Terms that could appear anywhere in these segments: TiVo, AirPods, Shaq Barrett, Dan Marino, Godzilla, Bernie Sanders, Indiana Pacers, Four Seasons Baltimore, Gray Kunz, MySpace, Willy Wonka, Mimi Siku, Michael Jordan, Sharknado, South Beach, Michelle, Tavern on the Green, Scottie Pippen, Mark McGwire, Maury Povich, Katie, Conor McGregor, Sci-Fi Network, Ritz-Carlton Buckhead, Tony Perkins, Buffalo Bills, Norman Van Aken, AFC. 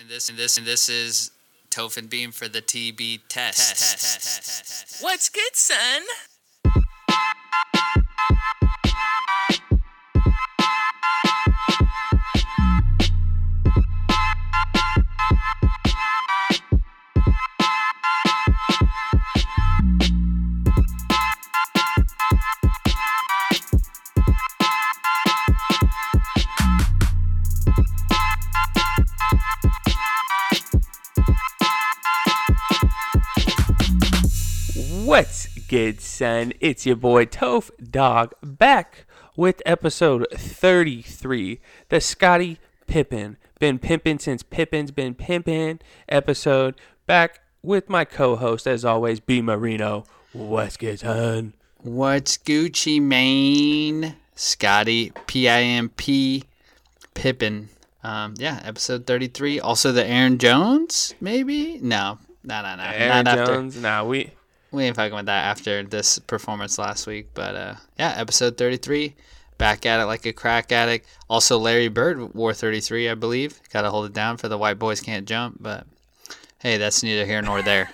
And this is Toph and Beam for the TB test. What's good, son? What's good, son? It's your boy Toph Dog back with episode 33, the Scottie Pippen. Been pimping since Pippin's been pimping episode. Back with my co-host, as always, B. Marino. What's good, son? What's Gucci, man? Scottie, P-I-M-P, Pippen. Episode 33. Also the Aaron Jones, maybe? No. Aaron Not Jones, after. Nah, We ain't fucking with that after this performance last week. But, episode 33. Back at it like a crack addict. Also, Larry Bird wore 33, I believe. Got to hold it down for the white boys can't jump. But, hey, that's neither here nor there.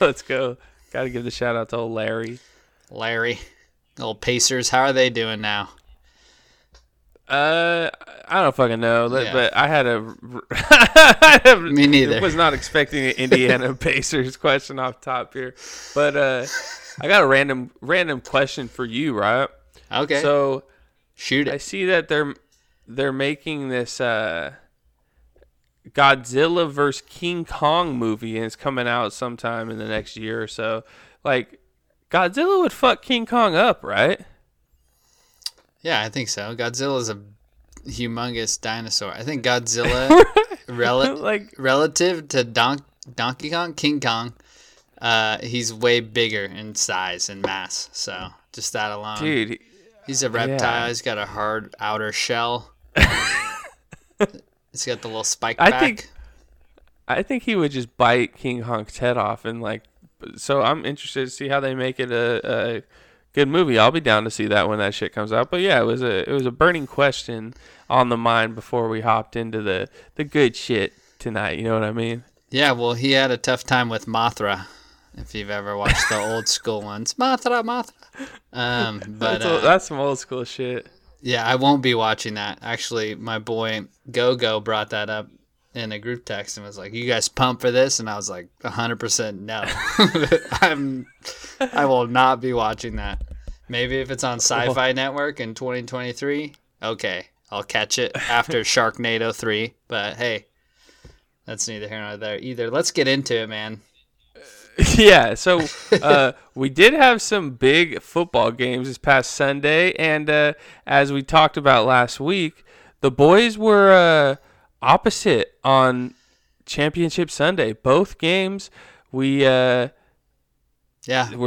Let's go. Got to give the shout-out to old Larry. Old Pacers, how are they doing now? I don't fucking know, but I had a... Me neither. I was not expecting an Indiana Pacers question off top here, but I got a random question for you, right? Okay. So, shoot it. I see that they're making this Godzilla vs. King Kong movie, and it's coming out sometime in the next year or so. Like, Godzilla would fuck King Kong up, right? Yeah, I think so. Godzilla is a humongous dinosaur. I think Godzilla, relative to Donkey Kong, King Kong, he's way bigger in size and mass. So just that alone, dude, he's a reptile. Yeah. He's got a hard outer shell. It's got the little spike back. I think he would just bite King Kong's head off, and like, so I'm interested to see how they make it a good movie. I'll be down to see that when that shit comes out. But yeah, it was a burning question on the mind before we hopped into the good shit tonight. You know what I mean? Yeah, well, he had a tough time with Mothra, if you've ever watched the old school ones. Mothra. But that's some old school shit. Yeah, I won't be watching that. Actually, my boy Go-Go brought that up in a group text and was like, "You guys pumped for this?" And I was like, 100% no. I will not be watching that. Maybe if it's on Sci-Fi Network in 2023, okay, I'll catch it after Sharknado 3. But hey, that's neither here nor there either. Let's get into it, man. Yeah, so we did have some big football games this past Sunday, and as we talked about last week, the boys were opposite on Championship Sunday. Both games we were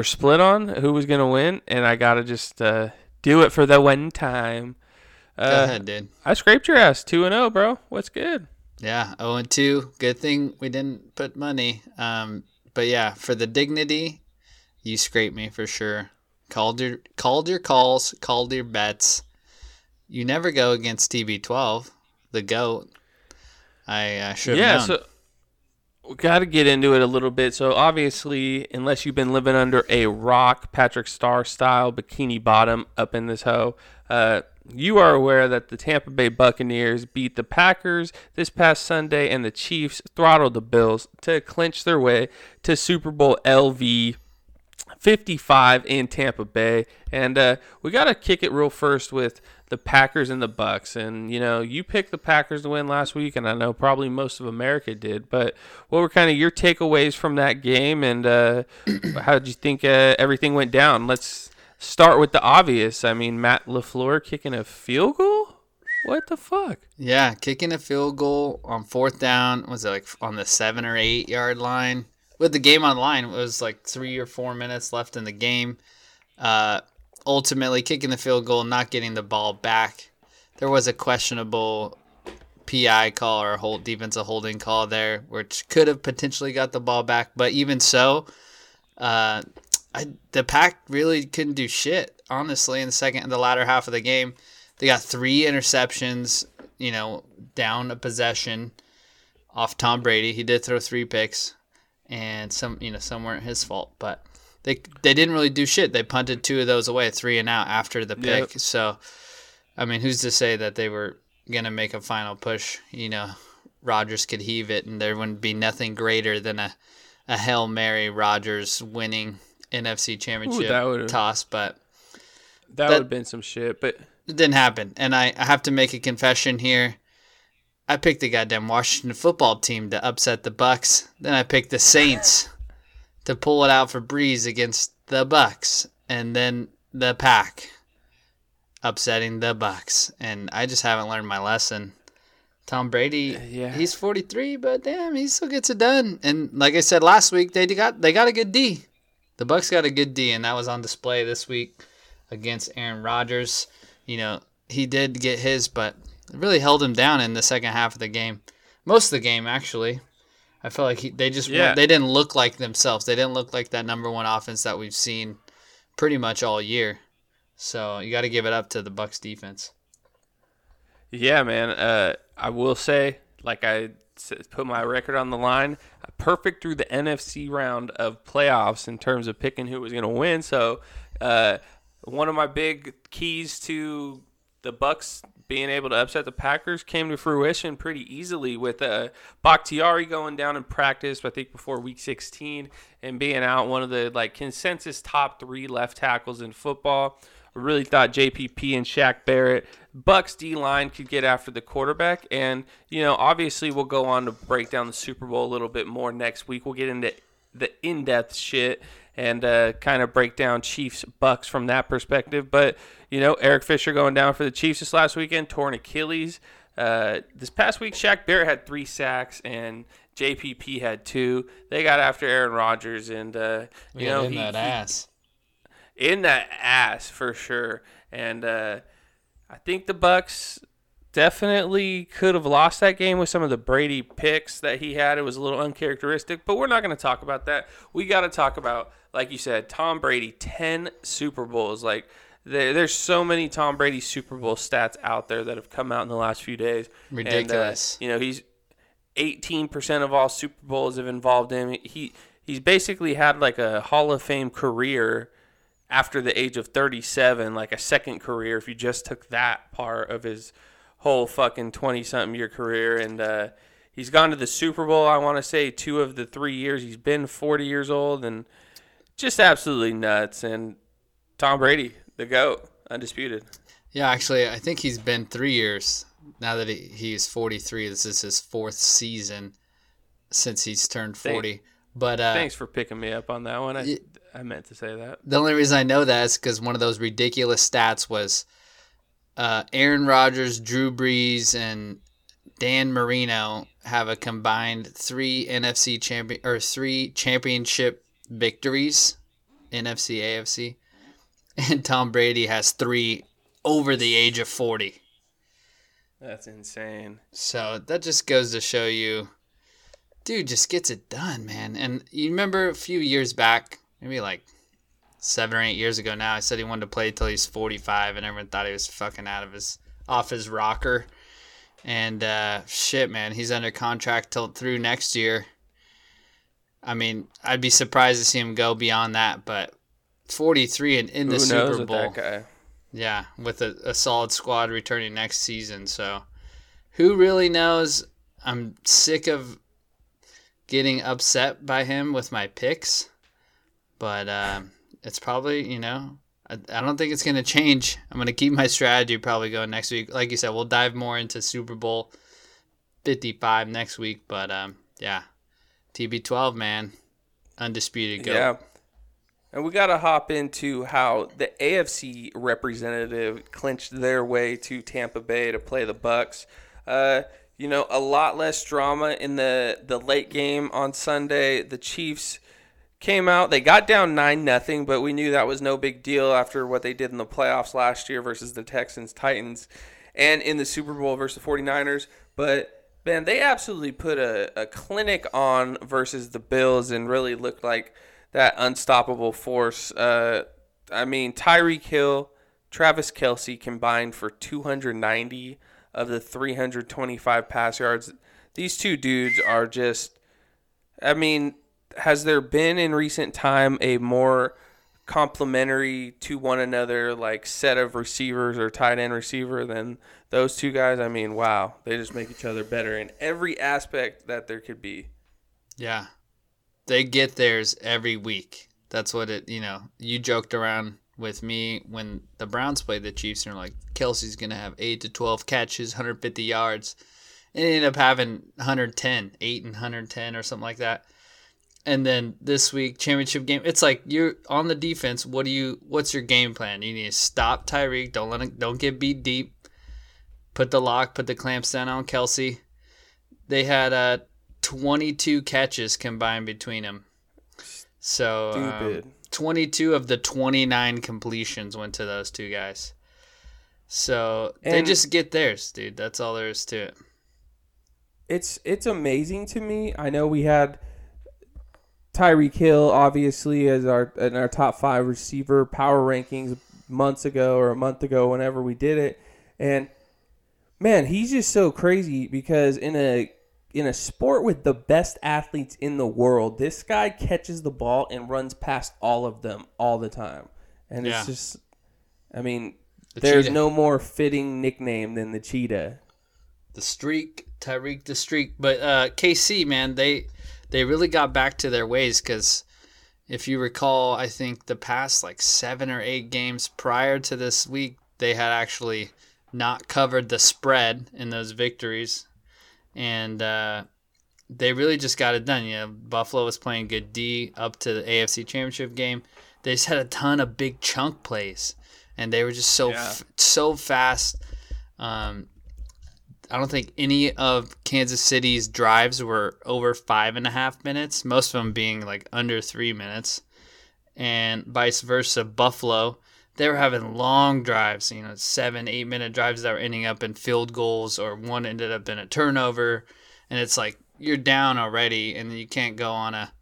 split on who was gonna win, and I gotta just do it for the one time. Go ahead, dude. I scraped your ass 2-0, bro. What's good? Yeah, 0-2. Good thing we didn't put money. But yeah, for the dignity, you scraped me for sure. Called your calls, called your bets. You never go against TB12, the GOAT. I should have known. So we got to get into it a little bit. So obviously, unless you've been living under a rock, Patrick Star style, bikini bottom up in this hoe, you are aware that the Tampa Bay Buccaneers beat the Packers this past Sunday, and the Chiefs throttled the Bills to clinch their way to Super Bowl LV 55 in Tampa Bay. And we got to kick it real first with the Packers and the Bucks. And, you know, you picked the Packers to win last week, and I know probably most of America did. But what were kind of your takeaways from that game, and how did you think everything went down? Let's start with the obvious. I mean, Matt LaFleur kicking a field goal? What the fuck? Yeah, kicking a field goal on fourth down. Was it like on the 7 or 8 yard line? With the game on the line, it was like 3 or 4 minutes left in the game. Ultimately, kicking the field goal, not getting the ball back. There was a questionable PI call or a defensive holding call there, which could have potentially got the ball back. But even so, the Pack really couldn't do shit, honestly, in the latter half of the game. They got 3 interceptions, down a possession. off Tom Brady. He did throw 3 picks, and some weren't his fault, but they didn't really do shit. They punted 2 of those away, 3 and out after the pick. Yep. So, I mean, who's to say that they were gonna make a final push? You know, Rodgers could heave it, and there wouldn't be nothing greater than a Hail Mary Rodgers winning NFC Championship toss, but that would have been some shit, but it didn't happen. And I have to make a confession here. I picked the goddamn Washington football team to upset the Bucs. Then I picked the Saints to pull it out for Breeze against the Bucs, and then the Pack upsetting the Bucs. And I just haven't learned my lesson. Tom Brady, he's 43, but damn, he still gets it done. And like I said last week, they got a good D. The Bucs got a good D, and that was on display this week against Aaron Rodgers. You know, he did get his, but it really held him down in the second half of the game. Most of the game, actually. I felt like they didn't look like themselves. They didn't look like that number one offense that we've seen pretty much all year. So you got to give it up to the Bucs defense. Yeah, man. I will say, like I put my record on the line, perfect through the NFC round of playoffs in terms of picking who was going to win. So one of my big keys to the Bucs being able to upset the Packers came to fruition pretty easily with Bakhtiari going down in practice, I think before week 16, and being out one of the consensus top 3 left tackles in football. I really thought JPP and Shaq Barrett, Bucs D-line, could get after the quarterback. And, you know, obviously we'll go on to break down the Super Bowl a little bit more next week. We'll get into the in-depth shit and kind of break down Chiefs Bucs from that perspective. But, you know, Eric Fisher going down for the Chiefs this last weekend, torn Achilles. This past week, Shaq Barrett had 3 sacks and JPP had 2. They got after Aaron Rodgers, and, in that ass for sure. And I think the Bucs definitely could have lost that game with some of the Brady picks that he had. It was a little uncharacteristic, but we're not going to talk about that. We got to talk about, like you said, Tom Brady, 10 Super Bowls. Like, there's so many Tom Brady Super Bowl stats out there that have come out in the last few days. Ridiculous. And, he's 18% of all Super Bowls have involved him. He's basically had like a Hall of Fame career after the age of 37, like a second career, if you just took that part of his whole fucking 20-something-year career. And he's gone to the Super Bowl, I want to say, 2 of the 3 years. He's been 40 years old, and just absolutely nuts. And Tom Brady, the GOAT, undisputed. Yeah, actually, I think he's been 3 years. Now that he's 43, this is his 4th season since he's turned 40. Thanks for picking me up on that one. I meant to say that. The only reason I know that is because one of those ridiculous stats was Aaron Rodgers, Drew Brees, and Dan Marino have a combined 3 NFC champion or 3 championship victories, NFC, AFC, and Tom Brady has 3 over the age of 40. That's insane. So that just goes to show you, dude, just gets it done, man. And you remember a few years back, maybe like 7 or 8 years ago now, I said he wanted to play till he's 45, and everyone thought he was fucking off his rocker. And shit, man, he's under contract through next year. I mean, I'd be surprised to see him go beyond that, but 43 and in the Super Bowl. Who knows with that guy? Yeah, with a solid squad returning next season. So who really knows? I'm sick of getting upset by him with my picks. But it's probably, I don't think it's going to change. I'm going to keep my strategy probably going next week. Like you said, we'll dive more into Super Bowl 55 next week. But, yeah, TB12, man, undisputed GOAT. Yeah, and we got to hop into how the AFC representative clinched their way to Tampa Bay to play the Bucs. A lot less drama in the late game on Sunday. The Chiefs came out. They got down 9-0, but we knew that was no big deal after what they did in the playoffs last year versus the Texans, Titans, and in the Super Bowl versus the 49ers. But, man, they absolutely put a clinic on versus the Bills and really looked like that unstoppable force. Tyreek Hill, Travis Kelce combined for 290 of the 325 pass yards these two dudes are just, I mean, has there been in recent time a more complementary to one another, like, set of receivers or tight end receiver than those two guys? I mean, wow, they just make each other better in every aspect that there could be. Yeah. They get theirs every week. That's what it, you know, you joked around with me when the Browns played the Chiefs, and you're like, Kelsey's going to have 8 to 12 catches, 150 yards. And he ended up having 8 and 110 or something like that. And then this week, championship game, it's like you're on the defense. What's your game plan? You need to stop Tyreek. Don't get beat deep. Put the lock, put the clamps down on Kelsey. They had 22 catches combined between them. So 22 of the 29 completions went to those two guys. So they just get theirs, dude. That's all there is to it. It's amazing to me. I know we had Tyreek Hill, obviously, as our top five receiver power rankings a month ago, whenever we did it. And man, he's just so crazy because in a sport with the best athletes in the world, this guy catches the ball and runs past all of them all the time. And it's just, I mean, there's no more fitting nickname than the Cheetah. The Streak, Tyreek the Streak. But KC, man, they really got back to their ways because if you recall, I think the past like 7 or 8 games prior to this week, they had actually not covered the spread in those victories. And they really just got it done. You know, Buffalo was playing good D up to the AFC Championship game. They just had a ton of big chunk plays, and they were just so fast. I don't think any of Kansas City's drives were over 5.5 minutes, most of them being like under 3 minutes. And vice versa, Buffalo, they were having long drives, you know, 7-8 minute drives that were ending up in field goals, or one ended up in a turnover. And it's like you're down already, and you can't go on a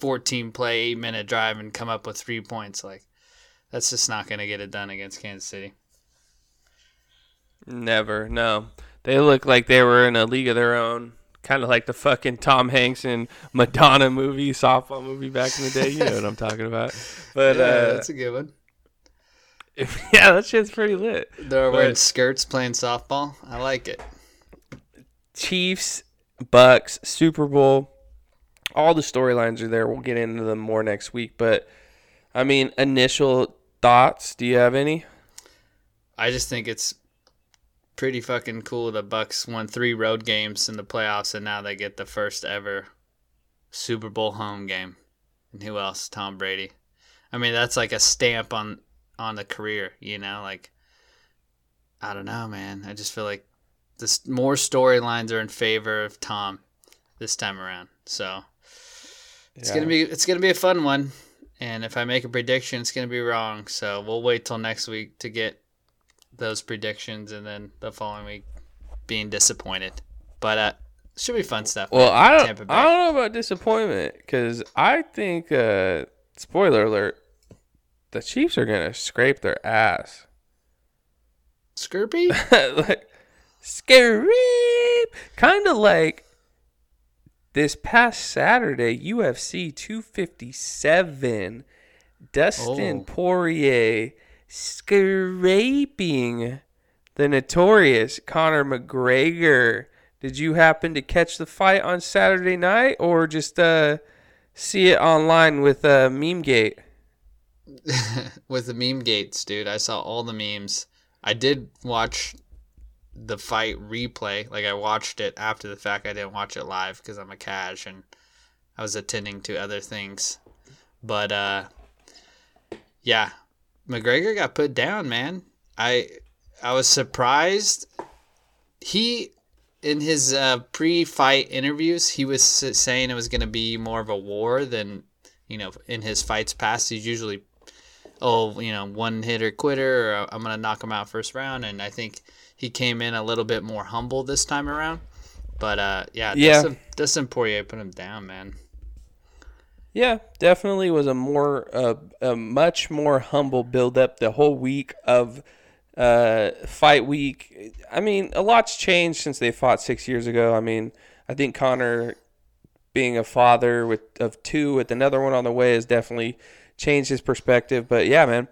14-play, 8-minute drive and come up with 3 points. Like, that's just not going to get it done against Kansas City. Never, no. They look like they were in a league of their own, kind of like the fucking Tom Hanks and Madonna movie, softball movie back in the day. You know what I'm talking about. But yeah, that's a good one. Yeah, that shit's pretty lit. They're wearing skirts playing softball. I like it. Chiefs, Bucks, Super Bowl. All the storylines are there. We'll get into them more next week. But, I mean, initial thoughts. Do you have any? I just think it's pretty fucking cool. The Bucks won 3 road games in the playoffs, and now they get the first ever Super Bowl home game. And who else? Tom Brady. I mean, that's like a stamp on the career, you know? Like, I don't know, man. I just feel like this, more storylines are in favor of Tom this time around. So it's gonna be a fun one. And if I make a prediction, it's gonna be wrong. So we'll wait till next week to get those predictions, and then the following week being disappointed. But should be fun stuff. Well, I don't know about disappointment, because I think, spoiler alert, the Chiefs are going to scrape their ass. Scurpy? Like, scrape! Kind of like this past Saturday, UFC 257, Dustin Poirier scraping the notorious Conor McGregor. Did you happen to catch the fight on Saturday night, or just see it online with Memegate? With the meme gates, dude. I saw all the memes. I did watch the fight replay. Like, I watched it after the fact. I didn't watch it live because I'm a cash and I was attending to other things. But yeah. McGregor got put down, man. I was surprised. He, in his pre-fight interviews, he was saying it was going to be more of a war than, you know, in his fights past. He's usually, one hit or quitter, or I'm going to knock him out first round. And I think he came in a little bit more humble this time around. But, Dustin Poirier put him down, man. Yeah, definitely was a much more humble build-up the whole week of fight week. I mean, a lot's changed since they fought 6 years ago. I mean, I think Conor being a father of two with another one on the way has definitely changed his perspective. But, yeah, man,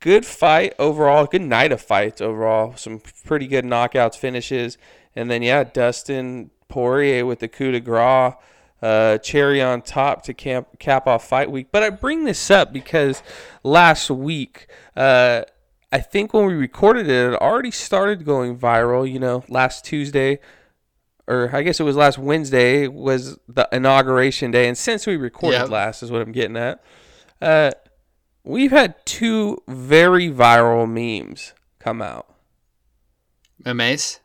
good fight overall. Good night of fights overall. Some pretty good knockouts, finishes. And then, yeah, Dustin Poirier with the coup de grace. Cherry on top to cap off fight week. But I bring this up because last week, I think when we recorded it, it already started going viral. You know, last Tuesday, or I guess it was last Wednesday, was the inauguration day. And since we recorded last is what I'm getting at, we've had two very viral memes come out. Memes?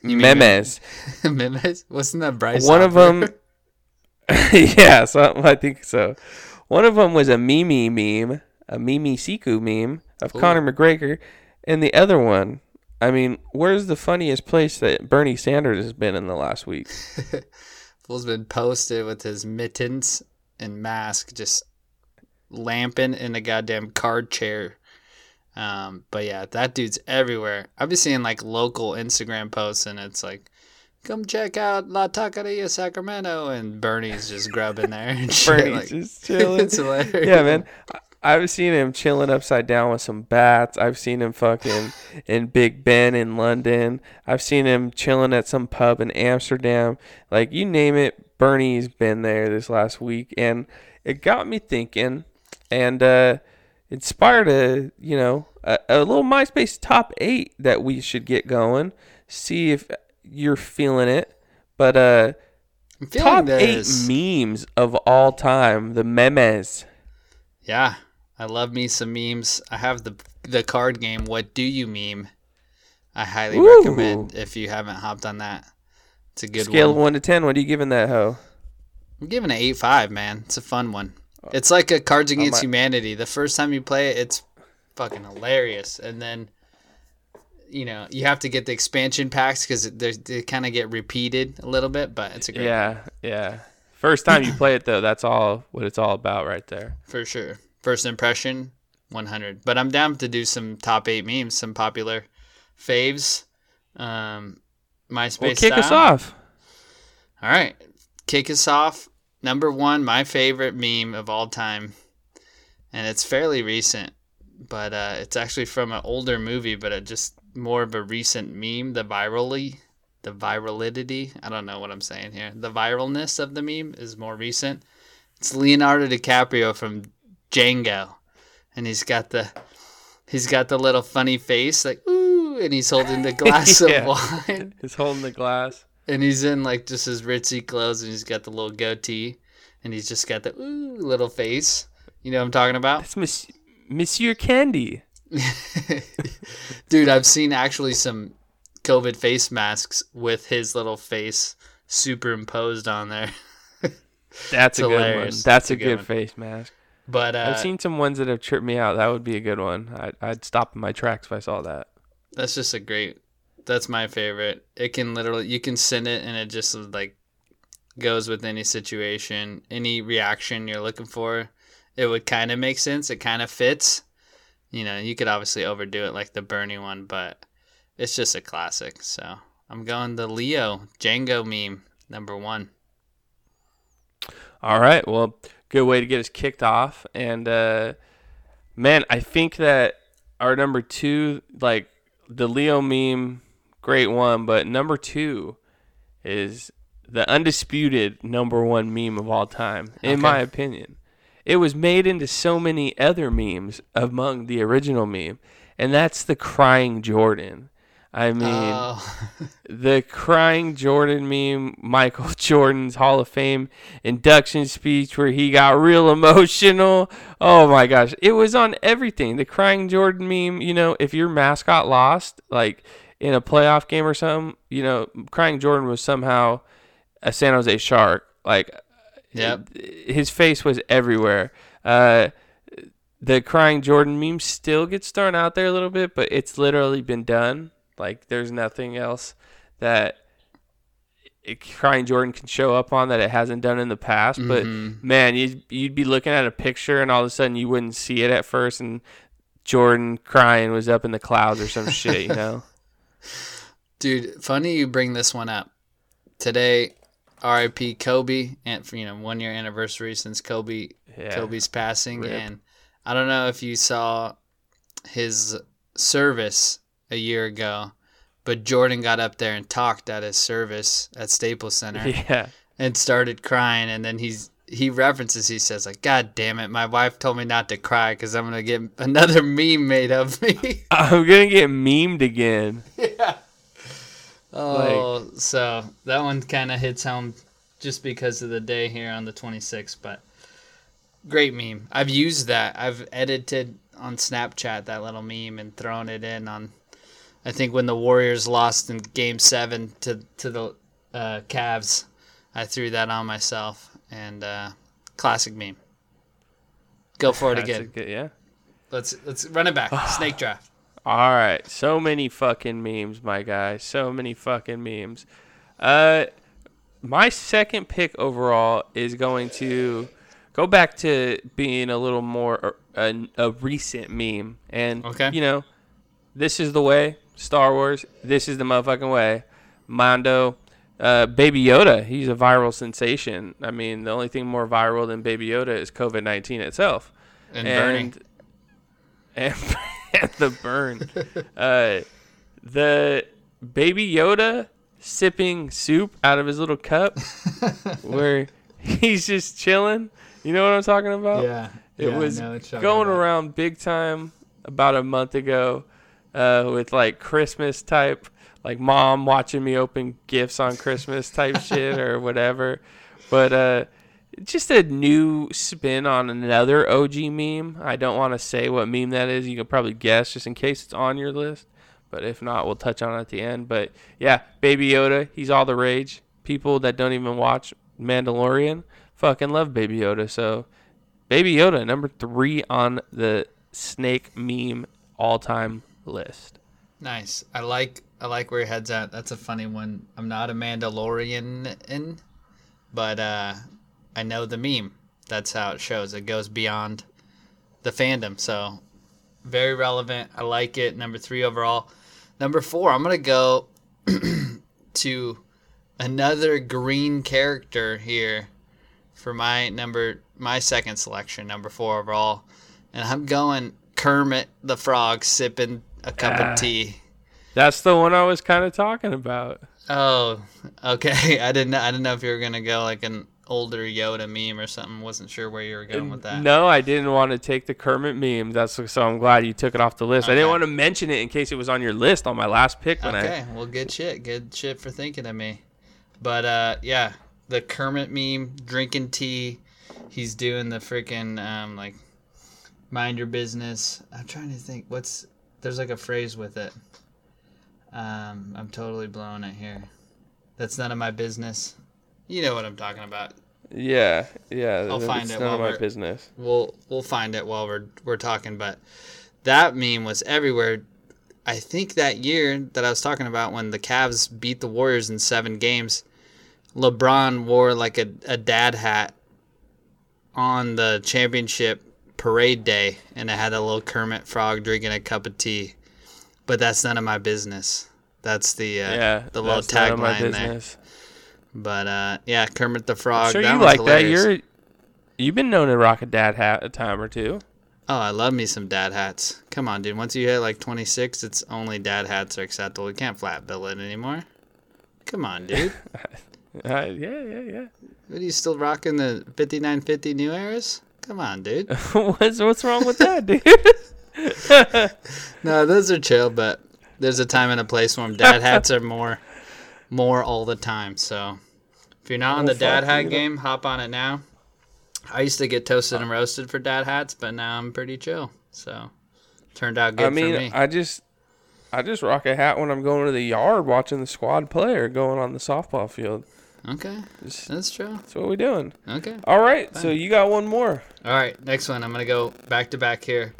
Memes. Memes? Wasn't that Bryce? One of them. Yeah, so I think so. One of them was a Mimi meme, a Mimi Siku meme of Conor McGregor. And the other one, I mean, where's the funniest place that Bernie Sanders has been in the last week? Fool's been posted with his mittens and mask just lamping in a goddamn card chair. But yeah, that dude's everywhere. I've been seeing like local Instagram posts and it's like, come check out La Taqueria Sacramento, and Bernie's just grubbing there. And Bernie's like, just chilling. It's hilarious. Yeah, man. I've seen him chilling upside down with some bats. I've seen him fucking in Big Ben in London. I've seen him chilling at some pub in Amsterdam. Like, you name it, Bernie's been there this last week. And it got me thinking, and inspired a little MySpace top 8 that we should get going. See if you're feeling it. But I'm feeling top this. 8 memes of all time, the memes. Yeah, I love me some memes. I have the card game, What Do You Meme? I highly recommend if you haven't hopped on that. It's a good Scale one. Scale of 1 to 10, what are you giving that hoe? I'm giving it 8.5, man. It's a fun one. It's like a Cards Against Humanity. The first time you play it, it's fucking hilarious. And then, you know, you have to get the expansion packs because they kind of get repeated a little bit, but it's a great one. Yeah. First time you play it, though, that's all what it's all about right there. For sure. First impression, 100. But I'm down to do some top 8 memes, some popular faves. MySpace style. Kick us off. All right. Kick us off. Number one, my favorite meme of all time, and it's fairly recent, but it's actually from an older movie, but it just more of a recent meme. The virality, I don't know what I'm saying here. The viralness of the meme is more recent. It's Leonardo DiCaprio from Django, and he's got the little funny face like ooh, and he's holding the glass of wine. He's holding the glass. And he's in, like, just his ritzy clothes, and he's got the little goatee, and he's just got the ooh little face. You know what I'm talking about? It's Monsieur Candy. Dude, I've seen actually some COVID face masks with his little face superimposed on there. That's hilarious. That's a good one. Face mask. But I've seen some ones that have tripped me out. That would be a good one. I'd stop in my tracks if I saw that. That's just a great... That's my favorite. It can literally, you can send it and it just like goes with any situation, any reaction you're looking for. It would kind of make sense. It kind of fits. You know, you could obviously overdo it like the Bernie one, but it's just a classic. So I'm going the Leo Django meme, number one. All right. Well, good way to get us kicked off. And man, I think that our number two, like the Leo meme, great one, but number two is the undisputed number one meme of all time, in my opinion. It was made into so many other memes among the original meme, and that's the crying Jordan. I mean, the crying Jordan meme, Michael Jordan's Hall of Fame induction speech where he got real emotional. Oh, my gosh. It was on everything. The crying Jordan meme, you know, if your mascot lost, like in a playoff game or something, you know, crying Jordan was somehow a San Jose Shark. Like, his face was everywhere. The crying Jordan meme still gets thrown out there a little bit, but it's literally been done. Like, there's nothing else that crying Jordan can show up on that it hasn't done in the past. Mm-hmm. But, man, you'd be looking at a picture, and all of a sudden you wouldn't see it at first, and Jordan crying was up in the clouds or some shit, you know? Dude, funny you bring this one up. today, R.I.P. Kobe, and for, 1 year anniversary since Kobe's passing. Rip. And I don't know if you saw his service a year ago, but Jordan got up there and talked at his service at Staples Center. Yeah. And started crying, and then he says like, God damn it, my wife told me not to cry because I'm going to get another meme made of me. I'm going to get memed again. Yeah. Oh, like, so that one kind of hits home just because of the day here on the 26th, but great meme. I've used that. I've edited on Snapchat that little meme and thrown it in on, I think when the Warriors lost in Game 7 to the Cavs. I threw that on myself, and classic meme. Go for it again. Good, yeah. Let's run it back. Snake draft. All right. So many fucking memes, my guy. So many fucking memes. My second pick overall is going to go back to being a little more a recent meme. And, this is the way. Star Wars, this is the motherfucking way. Mondo. Baby Yoda, he's a viral sensation. I mean, the only thing more viral than Baby Yoda is COVID-19 itself. And the burn. The Baby Yoda sipping soup out of his little cup where he's just chilling. You know what I'm talking about? Yeah. It was going around big time about a month ago with like Christmas type. Like mom watching me open gifts on Christmas type shit or whatever. But just a new spin on another OG meme. I don't want to say what meme that is. You can probably guess just in case it's on your list. But if not, we'll touch on it at the end. But yeah, Baby Yoda, he's all the rage. People that don't even watch Mandalorian fucking love Baby Yoda. So Baby Yoda, number 3 on the snake meme all-time list. Nice. I like where your head's at. That's a funny one. I'm not a Mandalorian, but I know the meme. That's how it shows. It goes beyond the fandom. So very relevant. I like it. Number 3 overall. Number 4, I'm going to go to another green character here for my second selection, number 4 overall. And I'm going Kermit the Frog sipping a cup of tea. That's the one I was kind of talking about. Oh, okay. I didn't know if you were gonna go like an older Yoda meme or something. Wasn't sure where you were going with that. No, I didn't want to take the Kermit meme. So I'm glad you took it off the list. Okay. I didn't want to mention it in case it was on your list on my last pick. Well, good shit. Good shit for thinking of me. But yeah, the Kermit meme, drinking tea. He's doing the freaking like mind your business. I'm trying to think. There's like a phrase with it. I'm totally blowing it here. That's none of my business. You know what I'm talking about. Yeah. I'll find it. None of my business. We'll find it while we're talking. But that meme was everywhere. I think that year that I was talking about when the Cavs beat the Warriors in 7 games, LeBron wore like a dad hat on the championship parade day, and it had a little Kermit Frog drinking a cup of tea. But that's none of my business. That's the little tagline there. But yeah, Kermit the Frog. I'm sure you like hilarious. That. You've been known to rock a dad hat a time or two. Oh, I love me some dad hats. Come on, dude. Once you hit like 26, it's only dad hats are acceptable. You can't flat bill it anymore. Come on, dude. Yeah. What, are you still rocking the 5950 New Eras? Come on, dude. What's wrong with that, dude? No, those are chill, but there's a time and a place for them. Dad hats are more all the time. So if you're not on the dad hat game, hop on it now. I used to get toasted and roasted for dad hats, but now I'm pretty chill. So turned out good for me. I just rock a hat when I'm going to the yard watching the squad play or going on the softball field. Okay, that's true. That's what we're doing. Okay. All right, fine. So you got one more. All right, next one. I'm going to go back to back here.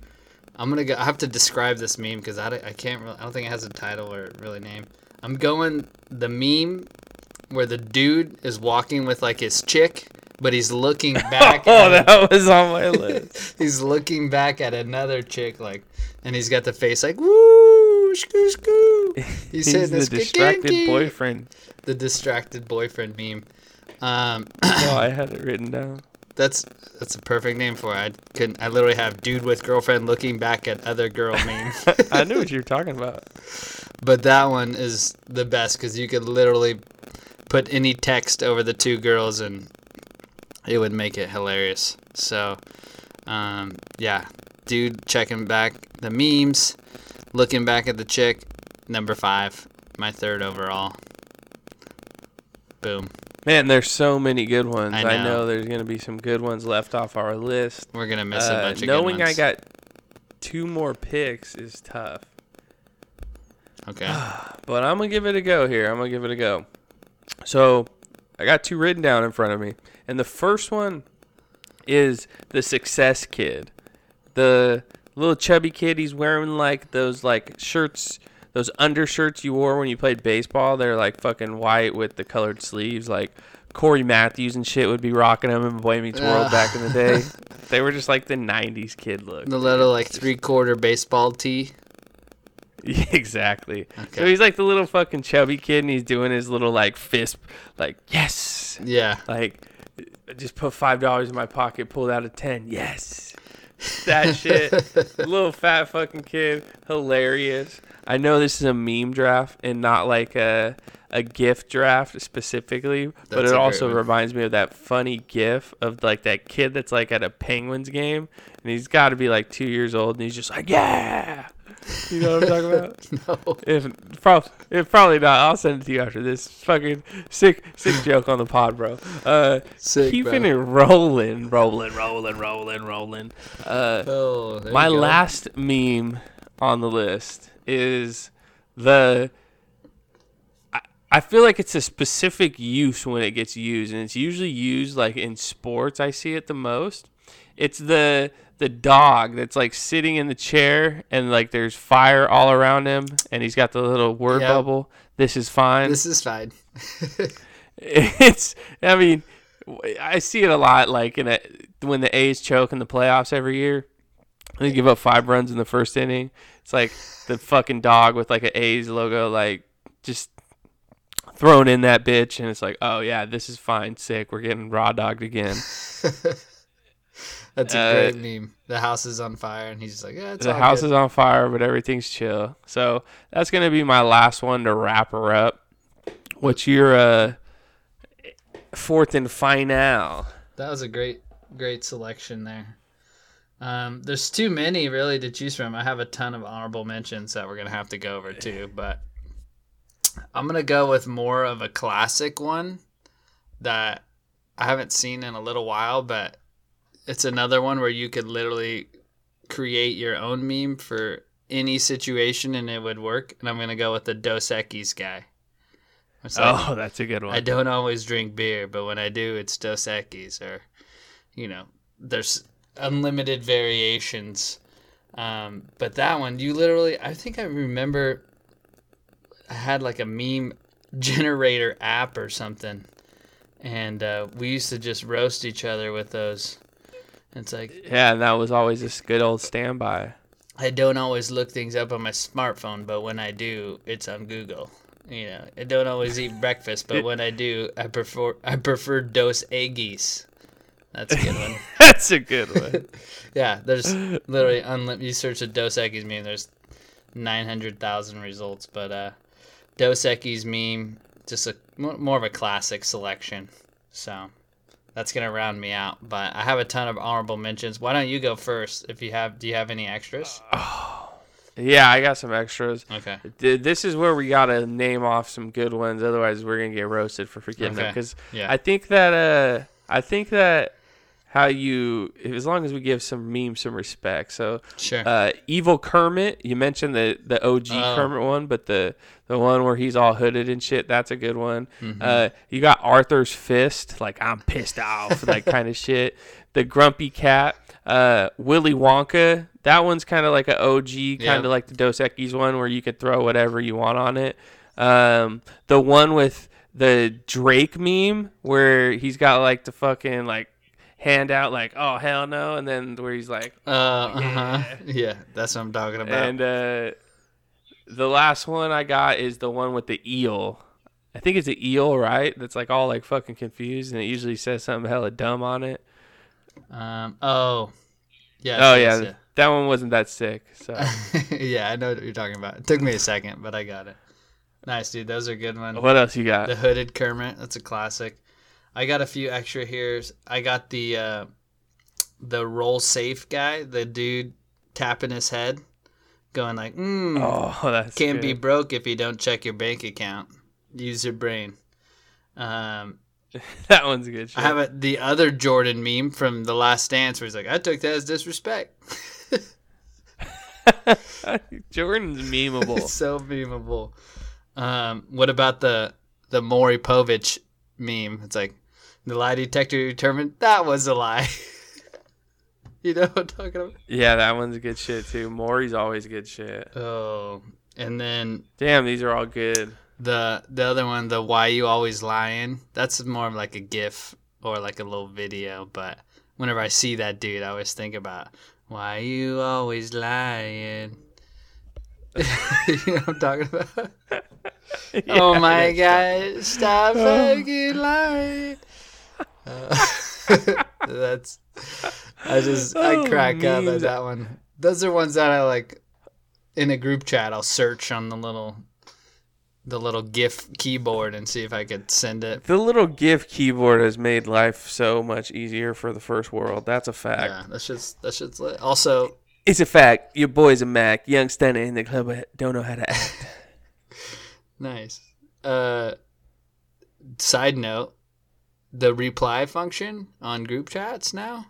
I'm going to go. I have to describe this meme because I can't really. I don't think it has a title or really name. I'm going the meme where the dude is walking with like his chick, but he's looking back. That was on my list. He's looking back at another chick, like, and he's got the face like, woo, scoo, scoo. He said the distracted boyfriend. The distracted boyfriend meme. No, I had it written down. That's a perfect name for it. I literally have dude with girlfriend looking back at other girl meme. I knew what you were talking about. But that one is the best because you could literally put any text over the two girls and it would make it hilarious. So, yeah, dude checking back the memes, looking back at the chick, number 5, my 3rd overall. Boom. Man, there's so many good ones. I know there's going to be some good ones left off our list. We're going to miss a bunch of good ones. Knowing I got 2 more picks is tough. Okay. But I'm going to give it a go here. So I got 2 written down in front of me. And the first one is the success kid. The little chubby kid, he's wearing like those like shirts. Those undershirts you wore when you played baseball, they're like fucking white with the colored sleeves. Like Corey Matthews and shit would be rocking them in Boy Meets World back in the day. They were just like the 90s kid look. The little like 3/4 baseball tee. Yeah, exactly. Okay. So he's like the little fucking chubby kid and he's doing his little like fist, like yes. Yeah. Like just put $5 in my pocket, pulled out a 10. Yes. That shit. Little fat fucking kid. Hilarious. I know this is a meme draft and not like a GIF draft specifically, but it also reminds me of that funny GIF of like that kid that's like at a Penguins game and he's got to be like 2 years old and he's just like, yeah. You know what I'm talking about? No. If probably not. I'll send it to you after this fucking sick joke on the pod, bro. Keeping it rolling. My last meme on the list is the. I feel like it's a specific use when it gets used, and it's usually used like in sports. I see it the most. It's the dog that's like sitting in the chair and like there's fire all around him and he's got the little word bubble. This is fine. I see it a lot like when the A's choke in the playoffs every year. They give up 5 runs in the first inning. It's like the fucking dog with like an A's logo like just thrown in that bitch and it's like, oh yeah, this is fine, sick. We're getting raw dogged again. That's a great meme. The house is on fire, and he's just like, yeah, it's all good. The house is on fire, but everything's chill. So that's going to be my last one to wrap her up. What's your 4th and final? That was a great selection there. There's too many, really, to choose from. I have a ton of honorable mentions that we're going to have to go over, too. But I'm going to go with more of a classic one that I haven't seen in a little while, but it's another one where you could literally create your own meme for any situation and it would work. And I'm going to go with the Dos Equis guy. Like, that's a good one. I don't always drink beer, but when I do, it's Dos Equis. Or, you know, there's unlimited variations. But that one, you literally, I think I remember I had like a meme generator app or something. And we used to just roast each other with those. It's like, yeah, and that was always this good old standby. I don't always look things up on my smartphone, but when I do, it's on Google. You know, I don't always eat breakfast, but when I do, I prefer Dos Equis. That's a good one. That's a good one. Yeah, there's literally you search a Dos Equis meme, there's 900,000 results, but Dos Equis meme, just more of a classic selection. So that's going to round me out, but I have a ton of honorable mentions. Why don't you go first? Do you have any extras? Yeah, I got some extras. Okay. This is where we got to name off some good ones. Otherwise, we're going to get roasted for forgetting them. Because I think that how you, as long as we give some memes some respect. So, sure. Evil Kermit, you mentioned the OG Kermit one, but the one where he's all hooded and shit, that's a good one. Mm-hmm. You got Arthur's Fist, like I'm pissed off, that kind of shit. The Grumpy Cat, Willy Wonka, that one's kind of like an OG, kind of like the Dos Equis one where you could throw whatever you want on it. The one with the Drake meme where he's got like the fucking like, hand out like, oh hell no, and then where he's like, yeah, that's what I'm talking about. And The last one I got is the one with the eel. I think it's an eel, right? That's like all like fucking confused, and it usually says something hella dumb on it. Oh. Yeah. Oh yeah. It. That one wasn't that sick. So. Yeah, I know what you're talking about. It took me a second, but I got it. Nice, dude. Those are good ones. What else you got? The hooded Kermit. That's a classic. I got a few extra here. I got the roll safe guy. The dude tapping his head, going like, "Oh, that's can't good. Be broke if you don't check your bank account. Use your brain." That one's a good shit. I have the other Jordan meme from The Last Dance where he's like, "I took that as disrespect." Jordan's memeable. So memeable. What about the Maury Povich meme? It's like, the lie detector determined that was a lie. You know what I'm talking about? Yeah, that one's good shit too. Maury's always good shit. Oh, and then damn, these are all good. The other one, the why you always lying. That's more of like a GIF or like a little video. But whenever I see that dude, I always think about why you always lying. You know what I'm talking about? Yeah, oh my God, stop fucking lying. That's I crack up at that one. Those are ones that I like in a group chat. I'll search on the little GIF keyboard and see if I could send it. The little GIF keyboard has made life so much easier for the first world. That's a fact. Yeah, that shit's lit. Also, it's a fact. Your boy's a Mac. Young stunner in the club but don't know how to act. Nice. Side note, the reply function on group chats now,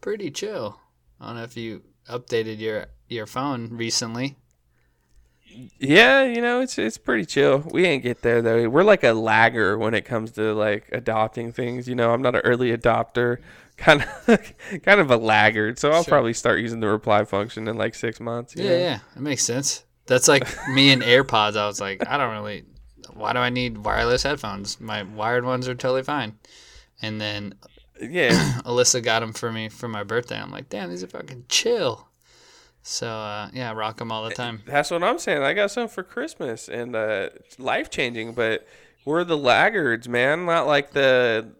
pretty chill. I don't know if you updated your phone recently. Yeah, you know, it's pretty chill. We ain't get there, though. We're like a lagger when it comes to, like, adopting things. You know, I'm not an early adopter. Kind of a laggard, so I'll probably start using the reply function in, like, 6 months. Yeah, that makes sense. That's like me and AirPods. I was like, I don't really, why do I need wireless headphones? My wired ones are totally fine. And then Alyssa got them for me for my birthday. I'm like, damn, these are fucking chill. So, I rock them all the time. That's what I'm saying. I got some for Christmas and it's life-changing, but we're the laggards, man. Not like the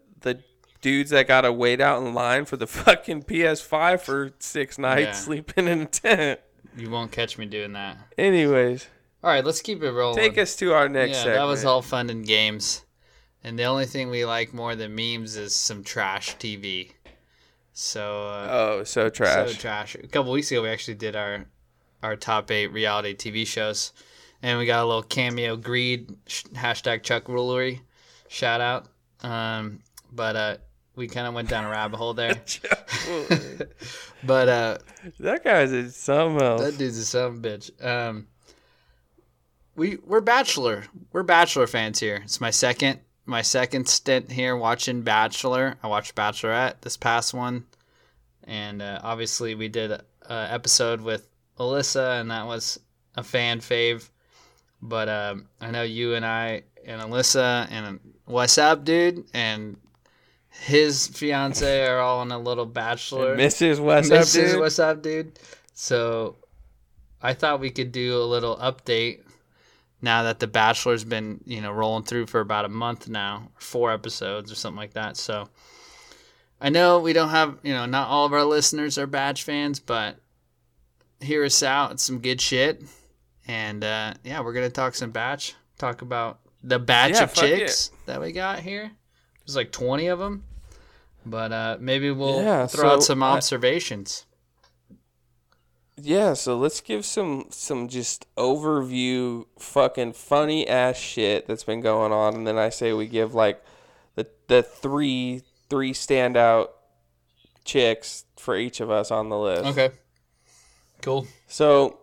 dudes that got to wait out in line for the fucking PS5 for 6 nights sleeping in a tent. You won't catch me doing that. Anyways. All right, let's keep it rolling. Take us to our next segment. Yeah, that was all fun and games. And the only thing we like more than memes is some trash TV. So so trash. So trash. A couple weeks ago, we actually did our top 8 reality TV shows. And we got a little cameo greed, hashtag Chuck Rulery, shout out. But we kind of went down a rabbit hole there. But that guy's in something else. That dude's a some bitch. We're Bachelor fans here. It's my second stint here watching Bachelor. I watched Bachelorette this past one, and obviously we did an episode with Alyssa, and that was a fan fave. But I know you and I and Alyssa and what's up, dude, and his fiance are all on a little Bachelor. And Mrs. What's up, dude? So I thought we could do a little update now that the Bachelor's been, rolling through for about a month now, 4 episodes or something like that. So I know we don't have, not all of our listeners are Batch fans, but hear us out. It's some good shit. And we're going to talk some Batch, talk about the batch of chicks that we got here. There's like 20 of them, but maybe we'll throw out some observations. So let's give some just overview fucking funny ass shit that's been going on, and then I say we give like the three standout chicks for each of us on the list. Okay. Cool. So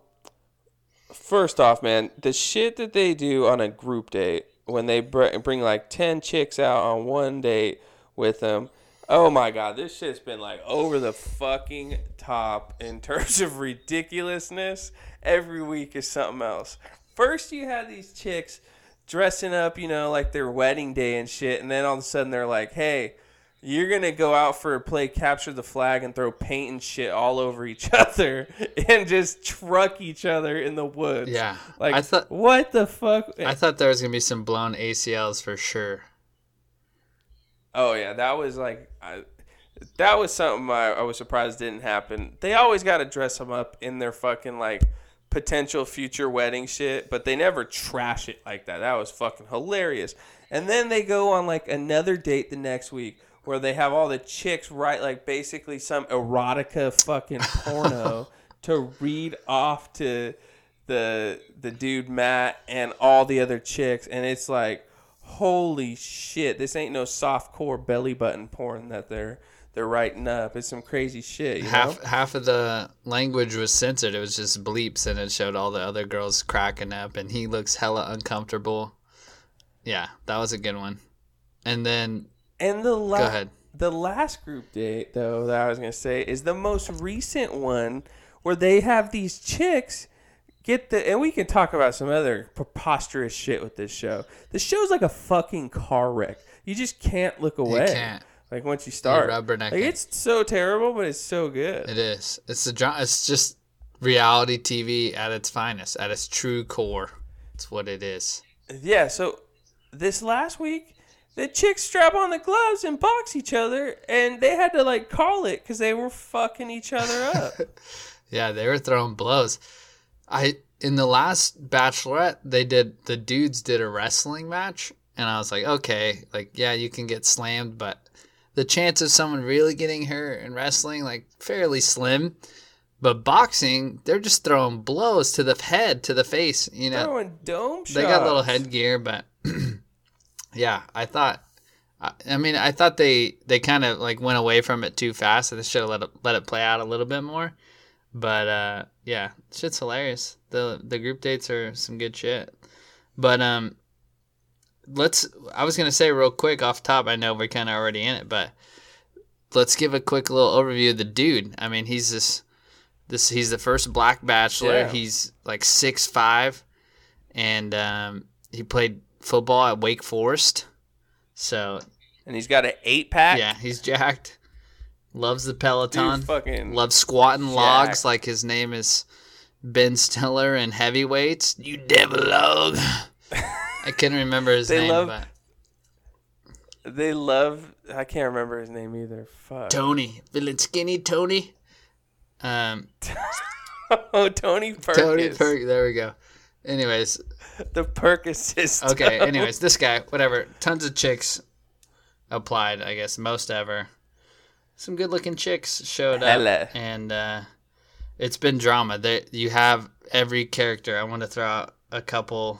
first off, man, the shit that they do on a group date. When they bring like 10 chicks out on one date with them, oh my God, this shit's been like over the fucking top in terms of ridiculousness. Every week is something else. First, you had these chicks dressing up, like their wedding day and shit, and then all of a sudden they're like, "Hey, You're going to go out for a play, capture the flag, and throw paint and shit all over each other and just truck each other in the woods. Yeah. Like, I thought, what the fuck? I thought there was going to be some blown ACLs for sure. Oh, yeah. That was like, that was something I was surprised didn't happen. They always got to dress them up in their fucking, like, potential future wedding shit, but they never trash it like that. That was fucking hilarious. And then they go on, like, another date the next week, where they have all the chicks write like basically some erotica fucking porno to read off to the dude Matt and all the other chicks, and it's like, holy shit, this ain't no softcore belly button porn that they're writing up. It's some crazy shit. You know? Half of the language was censored. It was just bleeps, and it showed all the other girls cracking up, and he looks hella uncomfortable. Yeah, that was a good one. And then. And the last group date, though, that I was going to say is the most recent one where they have these chicks get the... And we can talk about some other preposterous shit with this show. The show's like a fucking car wreck. You just can't look away. You can't. Like, once you start. Like, it's so terrible, but it's so good. It is. It's just reality TV at its finest, at its true core. It's what it is. Yeah, so this last week... The chicks strap on the gloves and box each other, and they had to, like, call it because they were fucking each other up. Yeah, they were throwing blows. In the last Bachelorette, the dudes did a wrestling match, and I was like, okay, like, yeah, you can get slammed, but the chance of someone really getting hurt in wrestling, like, fairly slim. But boxing, they're just throwing blows to the head, to the face, you know. Throwing dome shots. They got little headgear, but... Yeah, I thought they kind of like went away from it too fast, and they should have let it play out a little bit more. But yeah, shit's hilarious. The group dates are some good shit. But I was gonna say real quick off top. I know we're kind of already in it, but let's give a quick little overview of the dude. I mean, he's this he's the first black bachelor. Yeah. He's like 6'5", and he played football at Wake Forest, so and he's got an 8-pack. Yeah, he's jacked. Loves the Peloton. Dude, fucking loves squatting jacked. Logs like his name is Ben Stiller and heavyweights. You devil log. I can't remember his name. I can't remember his name either. Fuck. Tony, Vilinskinny Tony. Oh, Tony Perkins. Tony Perkins. There we go. Anyways, the Perkins system. Okay. Anyways, this guy, whatever. Tons of chicks applied. I guess most ever. Some good-looking chicks showed up, and it's been drama. You have every character. I want to throw out a couple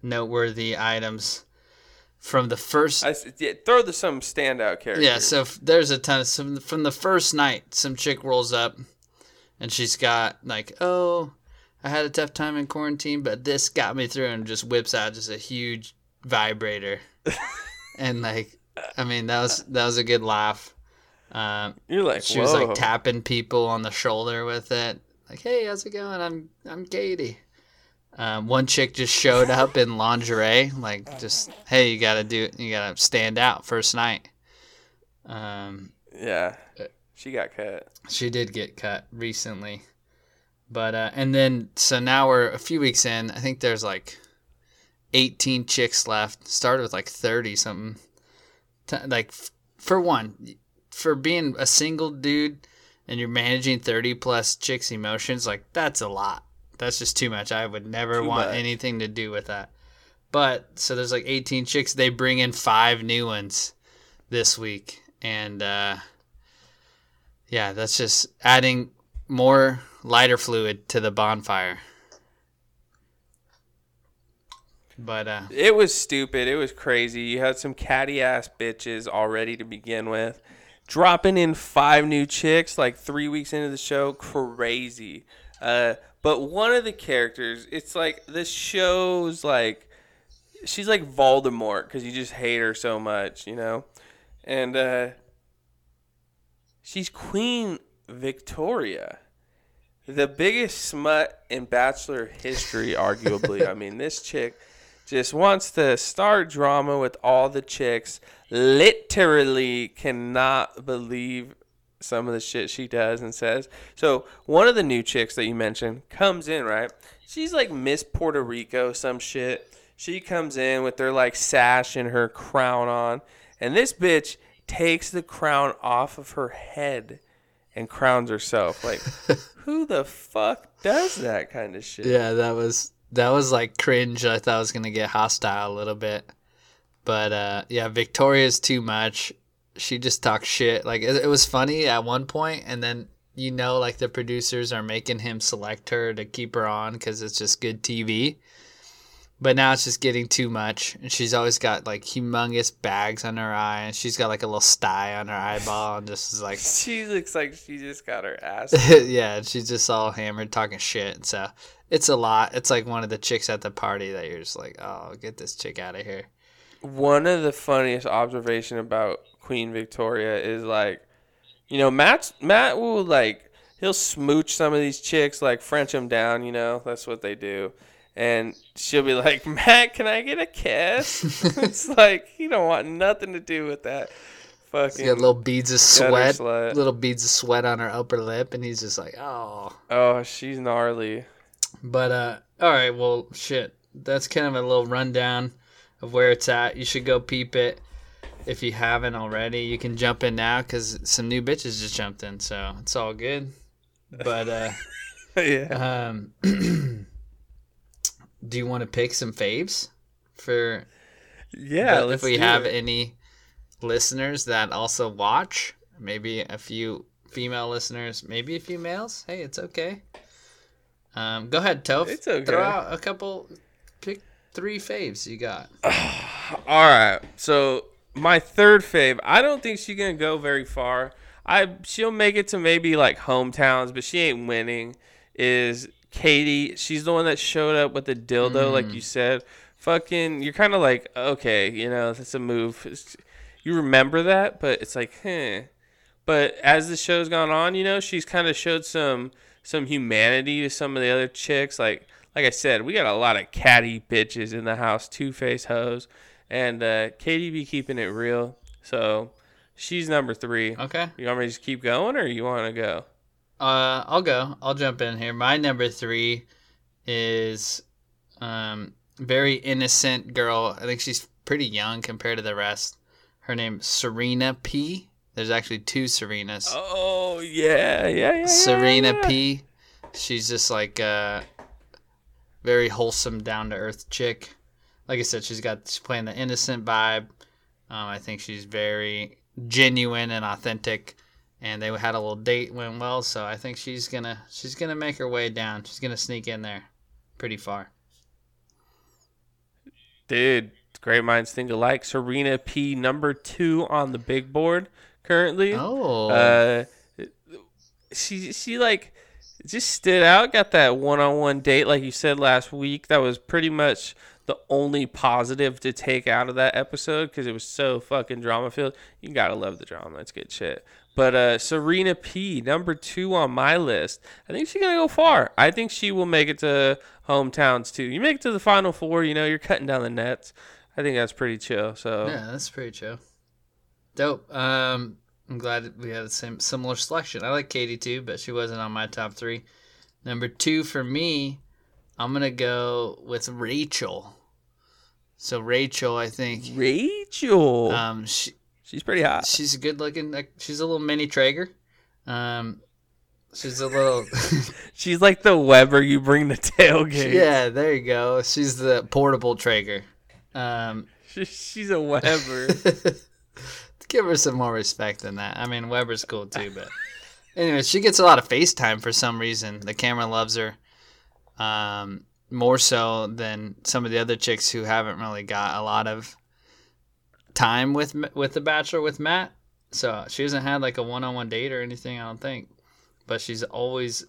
noteworthy items from the first. Throw some standout characters. Yeah. So there's a ton. From the first night, some chick rolls up, and she's got like, oh. I had a tough time in quarantine, but this got me through, and just whips out just a huge vibrator. And like, I mean, that was a good laugh. You're like, she was like tapping people on the shoulder with it. Like, hey, how's it going? I'm Katie. One chick just showed up in lingerie, like just, hey, you gotta stand out first night. Yeah, she got cut. She did get cut recently. But and then so now we're a few weeks in. I think there's like 18 chicks left. Started with like 30 something. Like for being a single dude and you're managing 30 plus chicks' emotions, like that's a lot. That's just too much. I would never want anything to do with that. But so there's like 18 chicks. They bring in 5 new ones this week, and yeah, that's just adding more. Lighter fluid to the bonfire. But it was stupid. It was crazy. You had some catty ass bitches already to begin with, dropping in 5 new chicks like 3 weeks into the show. Crazy. But one of the characters, it's like this show's like she's like Voldemort because you just hate her so much, you know. And she's Queen Victoria. The biggest smut in Bachelor history, arguably. I mean, this chick just wants to start drama with all the chicks. Literally cannot believe some of the shit she does and says. So one of the new chicks that you mentioned comes in, right? She's like Miss Puerto Rico, some shit. She comes in with her like sash and her crown on. And this bitch takes the crown off of her head and crowns herself. Like, who the fuck does that kind of shit? Yeah, that was like cringe. I thought I was going to get hostile a little bit. But yeah, Victoria's too much. She just talks shit. Like, it was funny at one point, and then, you know, like the producers are making him select her to keep her on because it's just good TV. But now it's just getting too much, and she's always got like humongous bags on her eye, and she's got like a little sty on her eyeball, and just is like she looks like she just got her ass. Yeah, and she's just all hammered, talking shit. So it's a lot. It's like one of the chicks at the party that you're just like, oh, get this chick out of here. One of the funniest observation about Queen Victoria is like, you know, Matt will like he'll smooch some of these chicks, like French them down. You know, that's what they do. And she'll be like, Matt, can I get a kiss? It's like, he don't want nothing to do with that. Fucking. She's got little beads of sweat, little beads of sweat on her upper lip. And he's just like, oh. Oh, she's gnarly. But, all right, well, shit. That's kind of a little rundown of where it's at. You should go peep it. If you haven't already, you can jump in now because some new bitches just jumped in. So it's all good. But, yeah. Do you want to pick some faves for? Yeah, if we have any listeners that also watch, maybe a few female listeners, maybe a few males. Hey, it's okay. Go ahead, Toph. It's okay. Throw out a couple. Pick 3 faves you got. All right. So my third fave. I don't think she's gonna go very far. She'll make it to maybe like hometowns, but she ain't winning. Is Katie, she's the one that showed up with the dildo, like you said. Fucking, you're kind of like, okay, you know, that's a move. You remember that, but it's like, But as the show's gone on, you know, she's kind of showed some humanity to some of the other chicks. Like I said, we got a lot of catty bitches in the house, two-faced hoes. And Katie be keeping it real. So she's number 3. Okay. You want me to just keep going, or you want to go? I'll go. I'll jump in here. My number 3 is very innocent girl. I think she's pretty young compared to the rest. Her name's Serena P. There's actually 2 Serenas. Oh, yeah. Serena P. She's just like a very wholesome, down-to-earth chick. Like I said, she's playing the innocent vibe. I think she's very genuine and authentic. And they had a little date, went well, so I think she's gonna make her way down. She's gonna sneak in there, pretty far. Dude, great minds think alike. Serena P, number 2 on the big board currently. Oh, she like just stood out. Got that one-on-one date, like you said last week. That was pretty much the only positive to take out of that episode because it was so fucking drama-filled. You gotta love the drama. It's good shit. But Serena P, number 2 on my list. I think she's going to go far. I think she will make it to hometowns, too. You make it to the Final 4, you know, you're cutting down the nets. I think that's pretty chill. So yeah, that's pretty chill. Dope. I'm glad we had the similar selection. I like Katie, too, but she wasn't on my top 3. Number 2 for me, I'm going to go with Rachel. So Rachel, I think. Rachel? She's pretty hot. She's good looking. Like, she's a little mini Traeger. She's a little. She's like the Weber you bring to tailgate. Yeah, there you go. She's the portable Traeger. She's a Weber. Give her some more respect than that. I mean, Weber's cool too, but anyway, she gets a lot of FaceTime for some reason. The camera loves her more so than some of the other chicks who haven't really got a lot of time with the Bachelor with Matt, so she hasn't had like a one-on-one date or anything, I don't think, but she's always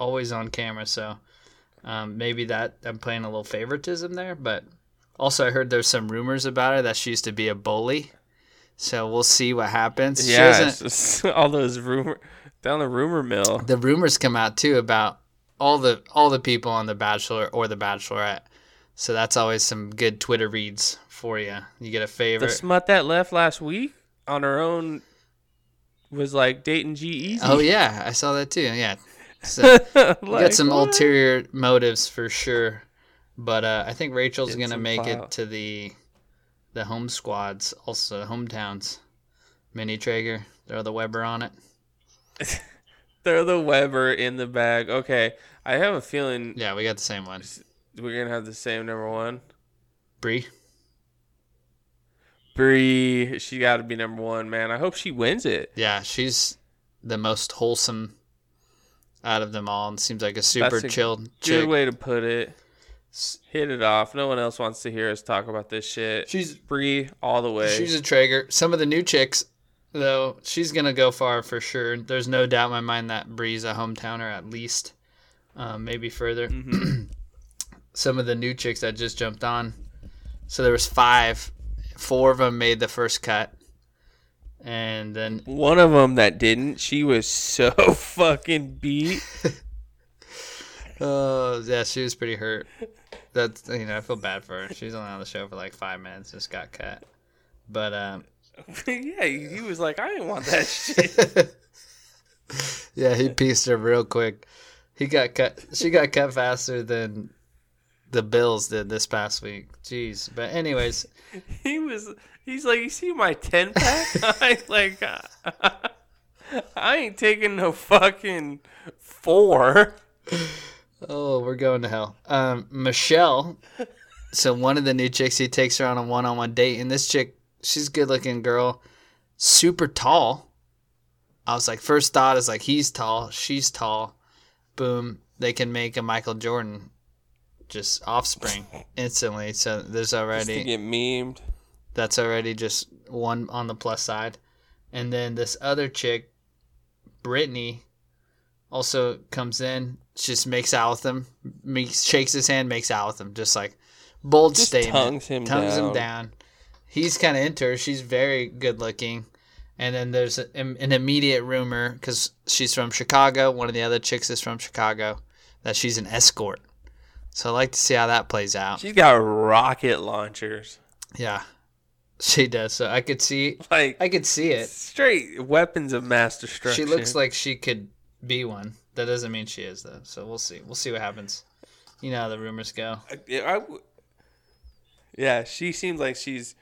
on camera, so maybe that I'm playing a little favoritism there. But also I heard there's some rumors about her that she used to be a bully, so we'll see what happens. Yeah, it's all those rumor down the rumor mill. The rumors come out too about all the people on the Bachelor or the Bachelorette So that's always some good Twitter reads for you. You get a favorite. The smut that left last week on her own was like dating G-Eazy. Oh, yeah. I saw that too. Yeah. So like, you got some ulterior motives for sure. But I think Rachel's going to make it to the home squads, also hometowns. Mini Traeger. Throw the Weber on it. Throw the Weber in the bag. Okay. I have a feeling. Yeah, we got the same one. We're going to have the same number one. Brie. She got to be number one, man. I hope she wins it. Yeah, she's the most wholesome out of them all, and seems like a super chilled chick. Good way to put it. Hit it off. No one else wants to hear us talk about this shit. She's Brie all the way. She's a Traeger. Some of the new chicks, though, she's going to go far for sure. There's no doubt in my mind that Brie's a hometowner at least, maybe further. Mm-hmm. Some of the new chicks that just jumped on. So there was 5. 4 of them made the first cut. And then one of them that didn't, she was so fucking beat. Oh, yeah, she was pretty hurt. That's, you know, I feel bad for her. She's only on the show for like 5 minutes, just got cut. But yeah, he was like, I didn't want that shit. Yeah, he pieced her real quick. He got cut. She got cut faster than the Bills did this past week. Jeez. But anyways. He's like, you see my 10-pack? I'm like, I ain't taking no fucking 4. Oh, we're going to hell. Michelle. So one of the new chicks, he takes her on a one-on-one date. And this chick, she's a good-looking girl. Super tall. I was like, first thought is like, he's tall. She's tall. Boom. They can make a Michael Jordan. Just offspring instantly. So there's already just to get memed. That's already just one on the plus side. And then this other chick, Brittany, also comes in. She just makes out with him, shakes his hand, makes out with him. Just like bold just statement. Tongues him down. He's kind of into her. She's very good looking. And then there's an immediate rumor because she's from Chicago. One of the other chicks is from Chicago, that she's an escort. So I'd like to see how that plays out. She's got rocket launchers. Yeah, she does. So I could see it. Straight weapons of mass destruction. She looks like she could be one. That doesn't mean she is, though. So we'll see. We'll see what happens. You know how the rumors go. Yeah, she seems like she's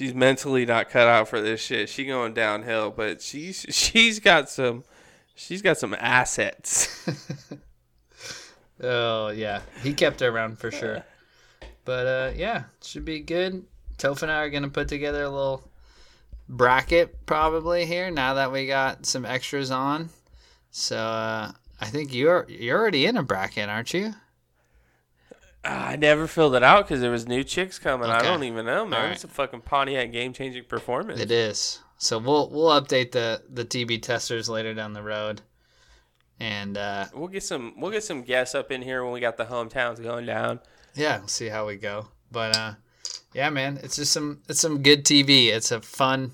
mentally not cut out for this shit. She going downhill, but she's got some assets. Oh, yeah. He kept her around for sure. But, yeah, should be good. Toph and I are going to put together a little bracket probably here now that we got some extras on. So I think you're already in a bracket, aren't you? I never filled it out because there was new chicks coming. Okay. I don't even know, man. Right. It's a fucking Pontiac game-changing performance. It is. So we'll update the TB testers later down the road. And we'll get some guests up in here when we got the hometowns going down. Yeah, we'll see how we go. But yeah, man, it's just some good TV. It's a fun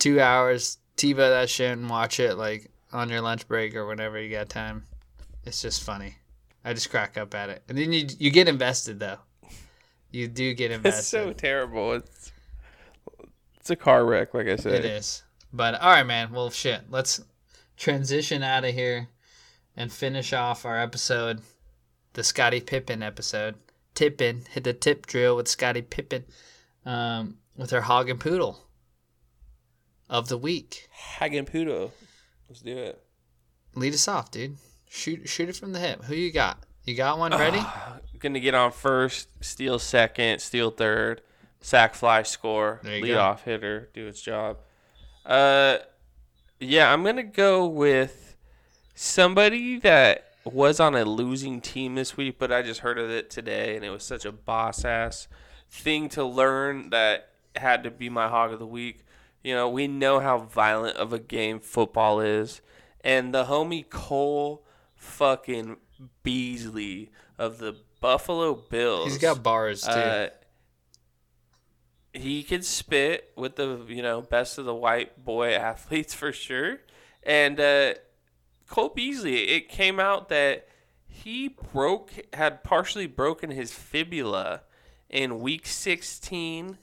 2 hours. TiVo that shit and watch it like on your lunch break or whenever you got time. It's just funny. I just crack up at it, and then you get invested though. You do get invested. It's so terrible. It's a car wreck, like I said. It is. But all right, man. Well, shit. Let's transition out of here and finish off our episode, the Scottie Pippen episode. Tippin, hit the tip drill with Scottie Pippen with our Hog and Poodle of the week. Hog and Poodle. Let's do it. Lead us off, dude. Shoot it from the hip. Who you got? You got one ready? Going to get on first, steal second, steal third, sack fly score, lead off hitter, do its job. Yeah, I'm going to go with somebody that was on a losing team this week, but I just heard of it today, and it was such a boss-ass thing to learn that had to be my hog of the week. You know, we know how violent of a game football is, and the homie Cole fucking Beasley of the Buffalo Bills. He's got bars, too. He could spit with the, you know, best of the white boy athletes for sure. And Cole Beasley, it came out that He had partially broken his fibula in week 16.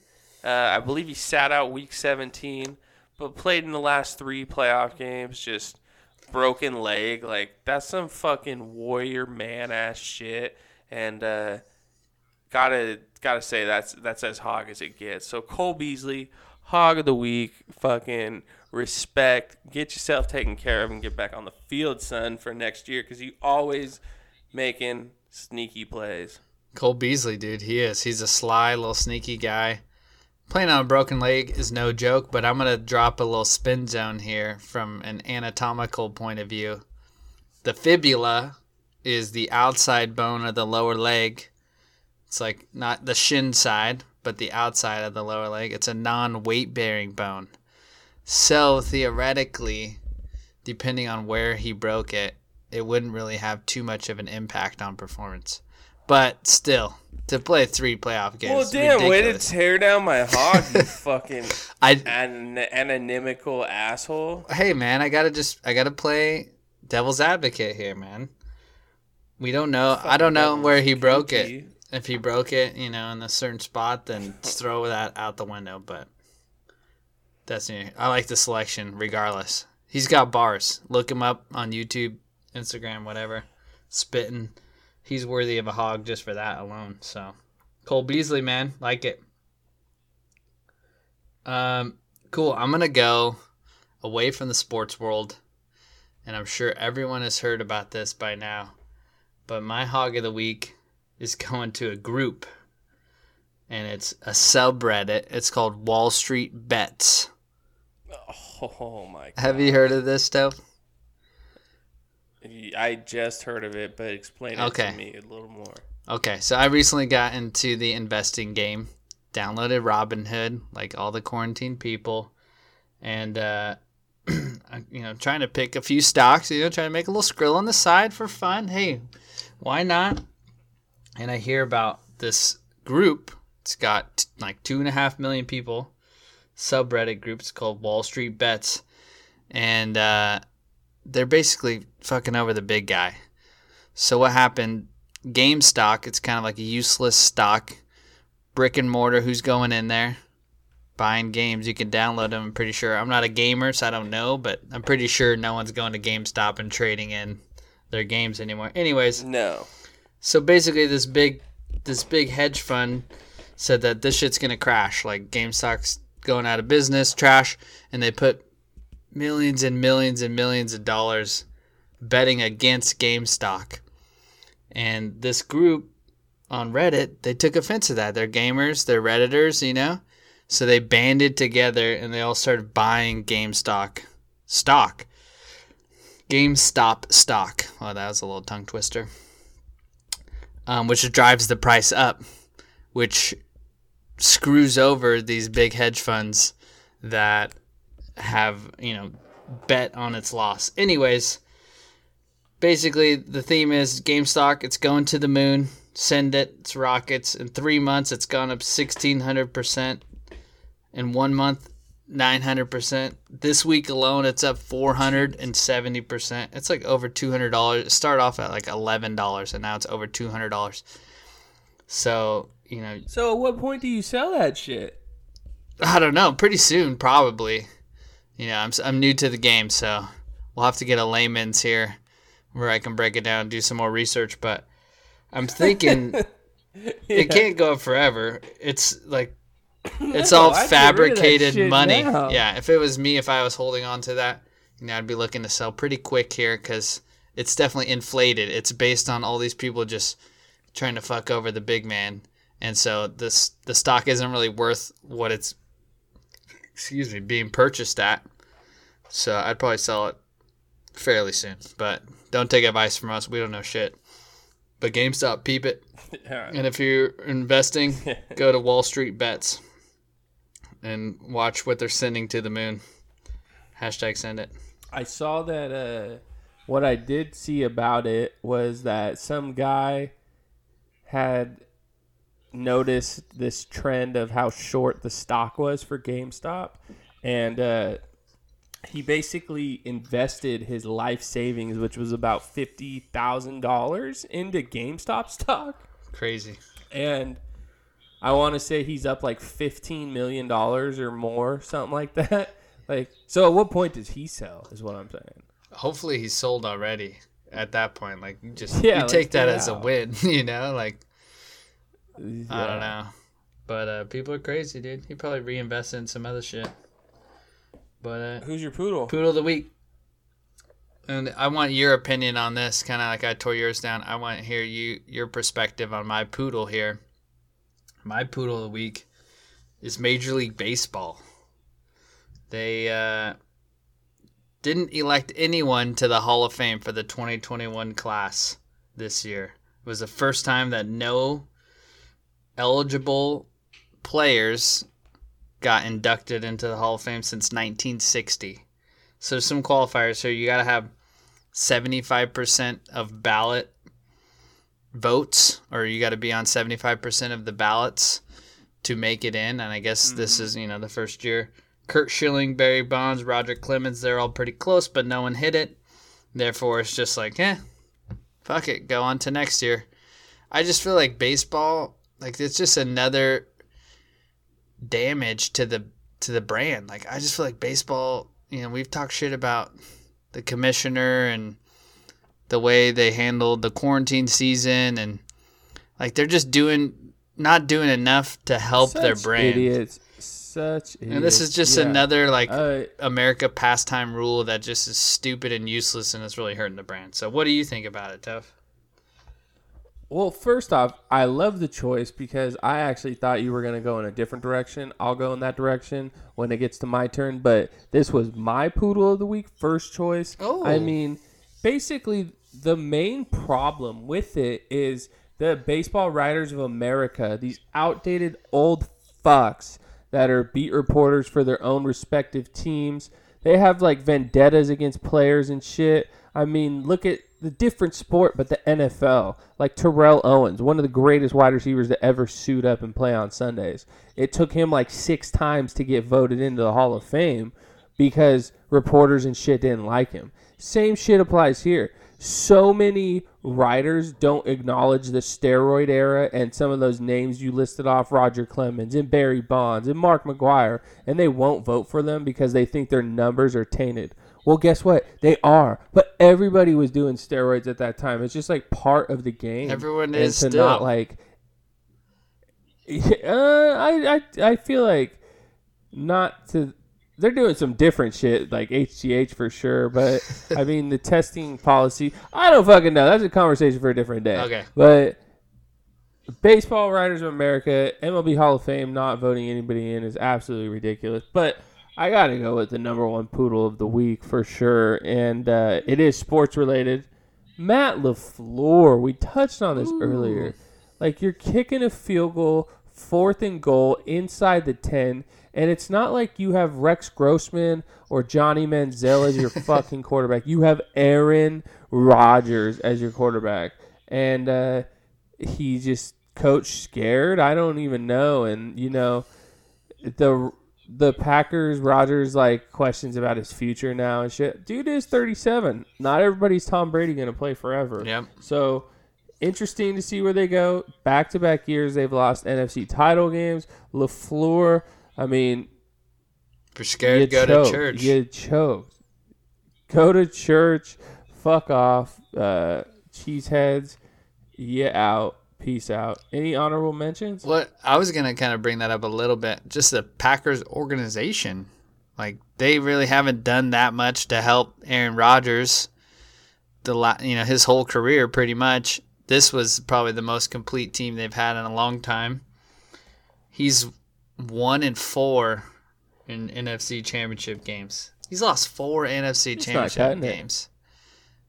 I believe he sat out week 17, but played in the last three playoff games. Just broken leg. Like, that's some fucking warrior man-ass shit. And gotta say that's as hog as it gets. So Cole Beasley, hog of the week, fucking respect. Get yourself taken care of and get back on the field, son, for next year, because you always making sneaky plays. Cole Beasley, dude, he is. He's a sly little sneaky guy. Playing on a broken leg is no joke, but I'm going to drop a little spin zone here from an anatomical point of view. The fibula is the outside bone of the lower leg. It's like not the shin side, but the outside of the lower leg. It's a non-weight-bearing bone. So theoretically, depending on where he broke it, it wouldn't really have too much of an impact on performance. But still, to play three playoff games. Well, damn, ridiculous. Way to tear down my hog, you fucking anonymical asshole. Hey, man, I gotta play devil's advocate here, man. We don't know. I don't know where he broke it. If he broke it, you know, in a certain spot, then throw that out the window. But that's new. I like the selection, regardless. He's got bars. Look him up on YouTube, Instagram, whatever. Spitting. He's worthy of a hog just for that alone. So, Cole Beasley, man, like it. Cool. I'm gonna go away from the sports world, and I'm sure everyone has heard about this by now. But my hog of the week is going to a group, and it's a subreddit. It's called Wall Street Bets. Oh my God! Have you heard of this stuff? I just heard of it, but explain it to me a little more. Okay, so I recently got into the investing game, downloaded Robinhood, like all the quarantine people, and trying to pick a few stocks, trying to make a little skrill on the side for fun. Hey, why not? And I hear about this group. It's got like 2.5 million people. Subreddit groups called Wall Street Bets, and they're basically fucking over the big guy. So what happened? GameStop, it's kind of like a useless stock. Brick and mortar, who's going in there? Buying games. You can download them, I'm pretty sure. I'm not a gamer, so I don't know, but I'm pretty sure no one's going to GameStop and trading in their games anymore. Anyways. No. So basically this big hedge fund said that this shit's going to crash. Like GameStop's going out of business, trash, and they put millions and millions and millions of dollars betting against GameStop. And this group on Reddit, they took offense to that. They're gamers, they're Redditors, So they banded together and they all started buying GameStop stock. Well, that was a little tongue twister. Which drives the price up, which screws over these big hedge funds that have bet on its loss. Anyways, basically the theme is GameStop. It's going to the moon. Send it. It's rockets. In 3 months, it's gone up 1,600%. In 1 month, 900%. This week alone, it's up 470%. It's like over $200. It started off at like $11, and now it's over $200. So. So at what point do you sell that shit? I don't know. Pretty soon, probably. I'm new to the game, so we'll have to get a layman's here where I can break it down and do some more research. But I'm thinking It can't go up forever. It's like it's all fabricated money. Now. Yeah, if it was me, if I was holding on to that, I'd be looking to sell pretty quick here because it's definitely inflated. It's based on all these people just trying to fuck over the big man. And so the stock isn't really worth what it's being purchased at. So I'd probably sell it fairly soon. But don't take advice from us. We don't know shit. But GameStop, peep it. Right. And if you're investing, go to Wall Street Bets and watch what they're sending to the moon. Hashtag send it. I saw that what I did see about it was that some guy had noticed this trend of how short the stock was for GameStop, and He basically invested his life savings, which was about $50,000, into GameStop stock. Crazy. And I want to say he's up like $15 million or more, something like that. Like, so at what point does he sell is what I'm saying. Hopefully he's sold already at that point. Like, you just you take that as a win, you know? Like, yeah. I don't know. But people are crazy, dude. He probably reinvested in some other shit. But who's your poodle? Poodle of the week. And I want your opinion on this, kind of like I tore yours down. I want to hear your perspective on my poodle here. My poodle of the week is Major League Baseball. They didn't elect anyone to the Hall of Fame for the 2021 class this year. It was the first time that no eligible players got inducted into the Hall of Fame since 1960. So there's some qualifiers here. You got to have 75% of ballot votes, or you got to be on 75% of the ballots to make it in. And I guess this is, you know, the first year. Curt Schilling, Barry Bonds, Roger Clemens, they're all pretty close, but no one hit it. Therefore, it's just like, fuck it, go on to next year. I just feel like baseball, like, it's just another damage to the brand. Like, I just feel like baseball, you know, we've talked shit about the commissioner and the way they handled the quarantine season, and like they're just not doing enough to help their brand. Such idiots. And this is just another like America pastime rule that just is stupid and useless, and it's really hurting the brand. So what do you think about it, Tuff? Well, first off, I love the choice because I actually thought you were going to go in a different direction. I'll go in that direction when it gets to my turn. But this was my poodle of the week, first choice. Oh. I mean, basically, the main problem with it is the baseball writers of America, these outdated old fucks that are beat reporters for their own respective teams. They have like vendettas against players and shit. I mean, look at the different sport, but the NFL, like Terrell Owens, one of the greatest wide receivers to ever suit up and play on Sundays. It took him like 6 times to get voted into the Hall of Fame because reporters and shit didn't like him. Same shit applies here. So many writers don't acknowledge the steroid era and some of those names you listed off, Roger Clemens and Barry Bonds and Mark McGwire, and they won't vote for them because they think their numbers are tainted. Well, guess what? They are. But everybody was doing steroids at that time. It's just like part of the game. Everyone is still. Not like, I feel like not to. They're doing some different shit, like HGH for sure. But I mean, the testing policy. I don't fucking know. That's a conversation for a different day. Okay. But baseball writers of America, MLB Hall of Fame, not voting anybody in is absolutely ridiculous. But I got to go with the number one poodle of the week for sure, and it is sports-related. Matt LaFleur, we touched on this earlier. Like, you're kicking a field goal, 4th and goal, inside the 10, and it's not like you have Rex Grossman or Johnny Manziel as your fucking quarterback. You have Aaron Rodgers as your quarterback, and he just coached scared. I don't even know, and, you know, the Packers, Rodgers, like, questions about his future now and shit. Dude is 37. Not everybody's Tom Brady going to play forever. Yep. So, interesting to see where they go. Back-to-back years, they've lost NFC title games. LaFleur, I mean. For scared, go to church. You choked. Go to church. Fuck off. Cheeseheads. Yeah, out. Peace out. Any honorable mentions? Well, I was going to kind of bring that up a little bit. Just the Packers organization. Like, they really haven't done that much to help Aaron Rodgers, his whole career pretty much. This was probably the most complete team they've had in a long time. He's 1-4 in NFC championship games. He's lost 4 NFC championship games.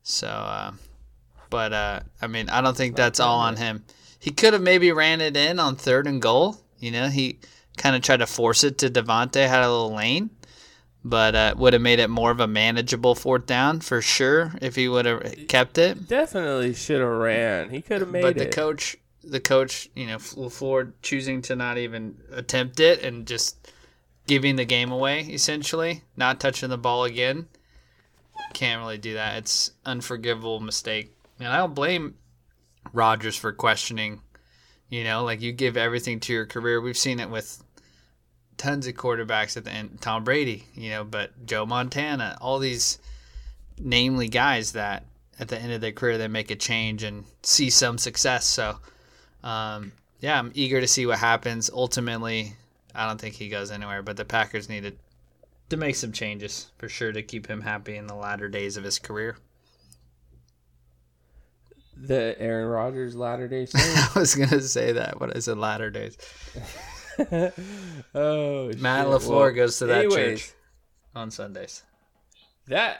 So, but, I mean, I don't think that's all on him. He could have maybe ran it in on 3rd and goal. You know, he kind of tried to force it to Devontae, had a little lane, but would have made it more of a manageable 4th down for sure if he would have kept it. Definitely should have ran. He could have made it. But the coach, LaFleur choosing to not even attempt it and just giving the game away, essentially. Not touching the ball again. Can't really do that. It's unforgivable mistake. And I don't blame Rodgers for questioning, you know, like you give everything to your career. We've seen it with tons of quarterbacks at the end. Tom Brady, you know, but Joe Montana, all these namely guys that at the end of their career, they make a change and see some success. So, yeah, I'm eager to see what happens. Ultimately, I don't think he goes anywhere, but the Packers needed to make some changes for sure to keep him happy in the latter days of his career. The Aaron Rodgers latter days. I was going to say that. What is it? Latter days. Oh, Matt LaFleur goes to that church on Sundays. That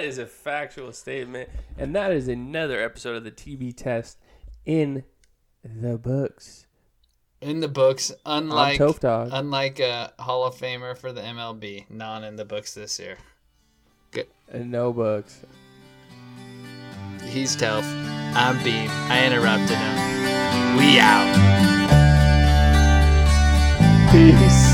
is a factual statement. And that is another episode of the TB Test in the books. In the books, unlike a Hall of Famer for the MLB, not in the books this year. Good. And no books. He's tough. I'm Beam. I interrupted him. We out. Peace.